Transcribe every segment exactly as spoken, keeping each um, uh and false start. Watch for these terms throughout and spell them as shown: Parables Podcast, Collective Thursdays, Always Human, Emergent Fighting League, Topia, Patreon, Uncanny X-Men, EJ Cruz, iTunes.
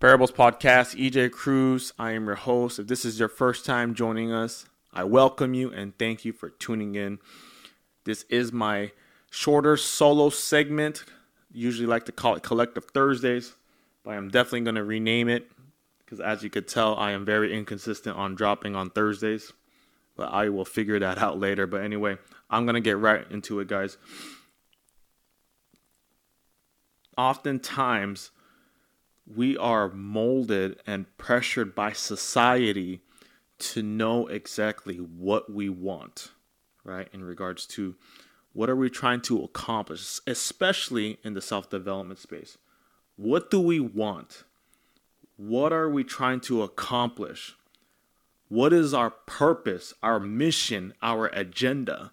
Parables Podcast, E J Cruz. I am your host. If this is your first time joining us, I welcome you and thank you for tuning in. This is my shorter solo segment. Usually like to call it Collective Thursdays, but I'm definitely going to rename it because, as you could tell, I am very inconsistent on dropping on Thursdays. But I will figure that out later. But anyway, I'm going to get right into it, guys. Oftentimes, we are molded and pressured by society to know exactly what we want, right? In regards to what are we trying to accomplish, especially in the self-development space. What do we want? What are we trying to accomplish? What is our purpose, our mission, our agenda?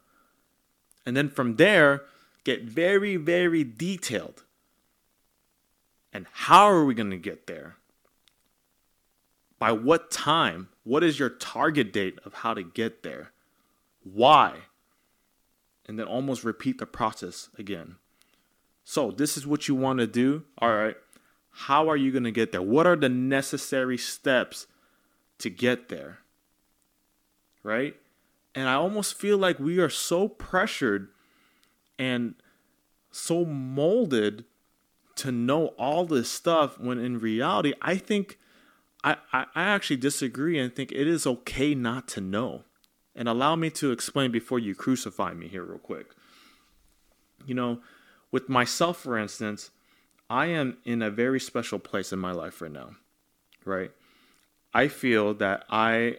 And then from there, get very, very detailed. And how are we going to get there? By what time? What is your target date of how to get there? Why? And then almost repeat the process again. So this is what you want to do. All right. How are you going to get there? What are the necessary steps to get there? Right? And I almost feel like we are so pressured and so molded to know all this stuff, when in reality, I think, I, I, I actually disagree and think it is okay not to know. And allow me to explain before you crucify me here real quick. You know, with myself, for instance, I am in a very special place in my life right now, right? I feel that I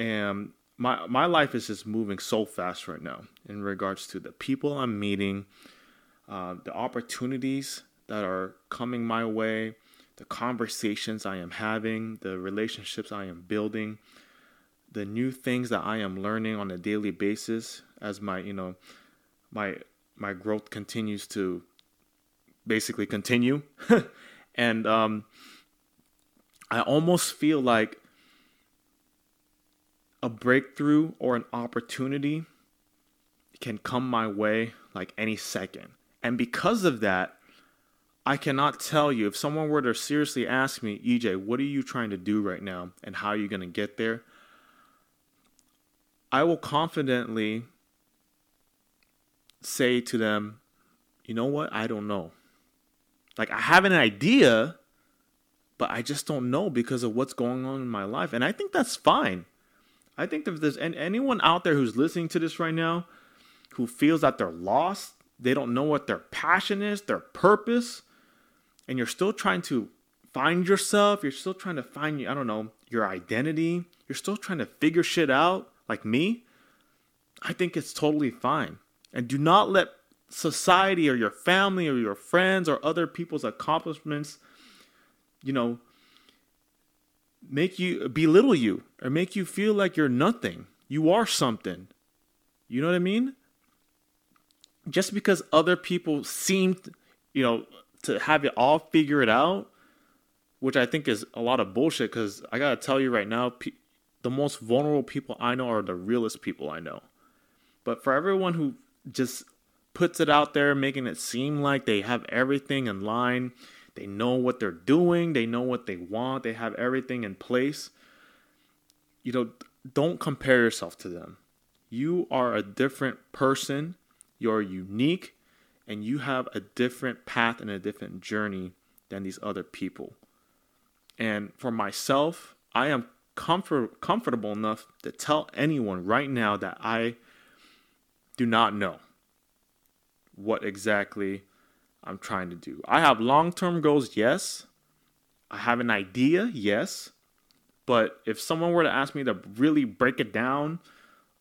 am, my, my life is just moving so fast right now in regards to the people I'm meeting, uh, the opportunities that are coming my way, the conversations I am having, the relationships I am building, the new things that I am learning on a daily basis as my, you know, my my growth continues to basically continue. And um, I almost feel like a breakthrough or an opportunity can come my way like any second. And because of that, I cannot tell you, if someone were to seriously ask me, E J, what are you trying to do right now and how are you going to get there? I will confidently say to them, you know what? I don't know. Like, I have an idea, but I just don't know because of what's going on in my life. And I think that's fine. I think if there's anyone out there who's listening to this right now who feels that they're lost, they don't know what their passion is, their purpose, and you're still trying to find yourself, you're still trying to find, I don't know, your identity, you're still trying to figure shit out, like me, I think it's totally fine. And do not let society or your family or your friends or other people's accomplishments, you know, make you, belittle you or make you feel like you're nothing. You are something. You know what I mean? Just because other people seem, you know, to have it all figured out, which I think is a lot of bullshit, because I gotta tell you right now, pe- the most vulnerable people I know are the realest people I know. But for everyone who just puts it out there, making it seem like they have everything in line, they know what they're doing, they know what they want, they have everything in place, you know, don't compare yourself to them. You are a different person. You're unique, and you have a different path and a different journey than these other people. And for myself, I am comfort, comfortable enough to tell anyone right now that I do not know what exactly I'm trying to do. I have long-term goals, yes. I have an idea, yes. But if someone were to ask me to really break it down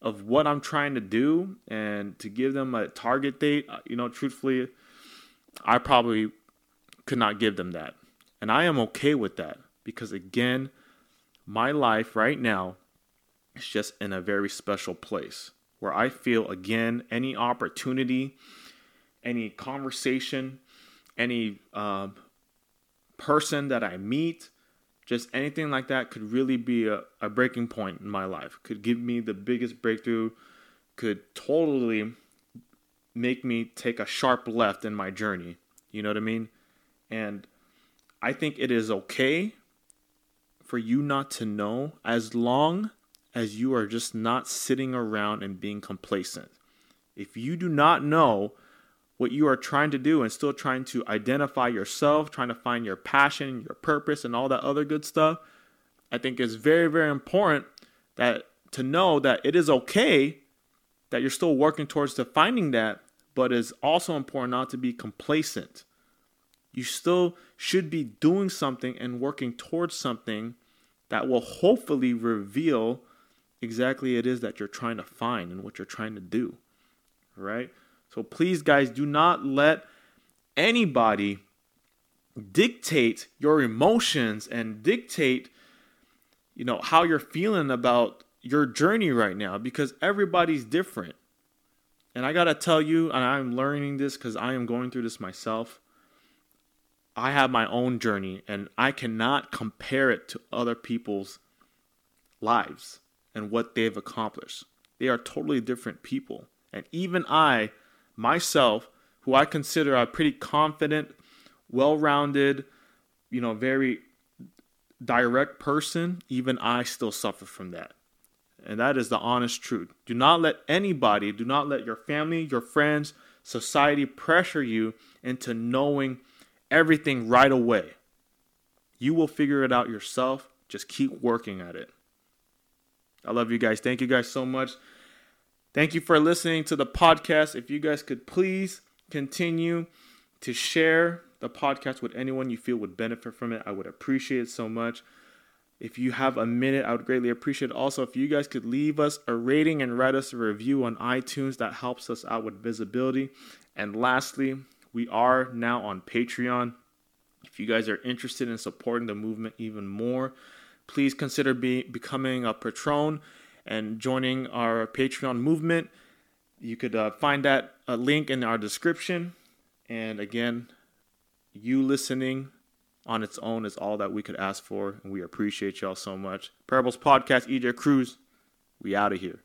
of what I'm trying to do and to give them a target date, you know, truthfully, I probably could not give them that. And I am okay with that because, again, my life right now is just in a very special place where I feel, again, any opportunity, any conversation, any um, person that I meet, just anything like that could really be a, a breaking point in my life. Could give me the biggest breakthrough. Could totally make me take a sharp left in my journey. You know what I mean? And I think it is okay for you not to know as long as you are just not sitting around and being complacent. If you do not know what you are trying to do and still trying to identify yourself, trying to find your passion, your purpose, and all that other good stuff, I think it's very, very important that to know that it is okay that you're still working towards to finding that, but it's also important not to be complacent. You still should be doing something and working towards something that will hopefully reveal exactly it is that you're trying to find and what you're trying to do, right? So please, guys, do not let anybody dictate your emotions and dictate, you know, how you're feeling about your journey right now, because everybody's different. And I got to tell you, and I'm learning this because I am going through this myself, I have my own journey and I cannot compare it to other people's lives and what they've accomplished. They are totally different people. And even I, myself, who I consider a pretty confident, well-rounded, you know, very direct person, even I still suffer from that. And that is the honest truth. Do not let anybody, do not let your family, your friends, society pressure you into knowing everything right away. You will figure it out yourself. Just keep working at it. I love you guys. Thank you guys so much. Thank you for listening to the podcast. If you guys could please continue to share the podcast with anyone you feel would benefit from it, I would appreciate it so much. If you have a minute, I would greatly appreciate it. Also, if you guys could leave us a rating and write us a review on iTunes, that helps us out with visibility. And lastly, we are now on Patreon. If you guys are interested in supporting the movement even more, please consider be, becoming a patron and joining our Patreon movement. You could uh, find that a link in our description. And again, you listening on its own is all that we could ask for, and we appreciate y'all so much. Parables Podcast, E J Cruz, we out of here.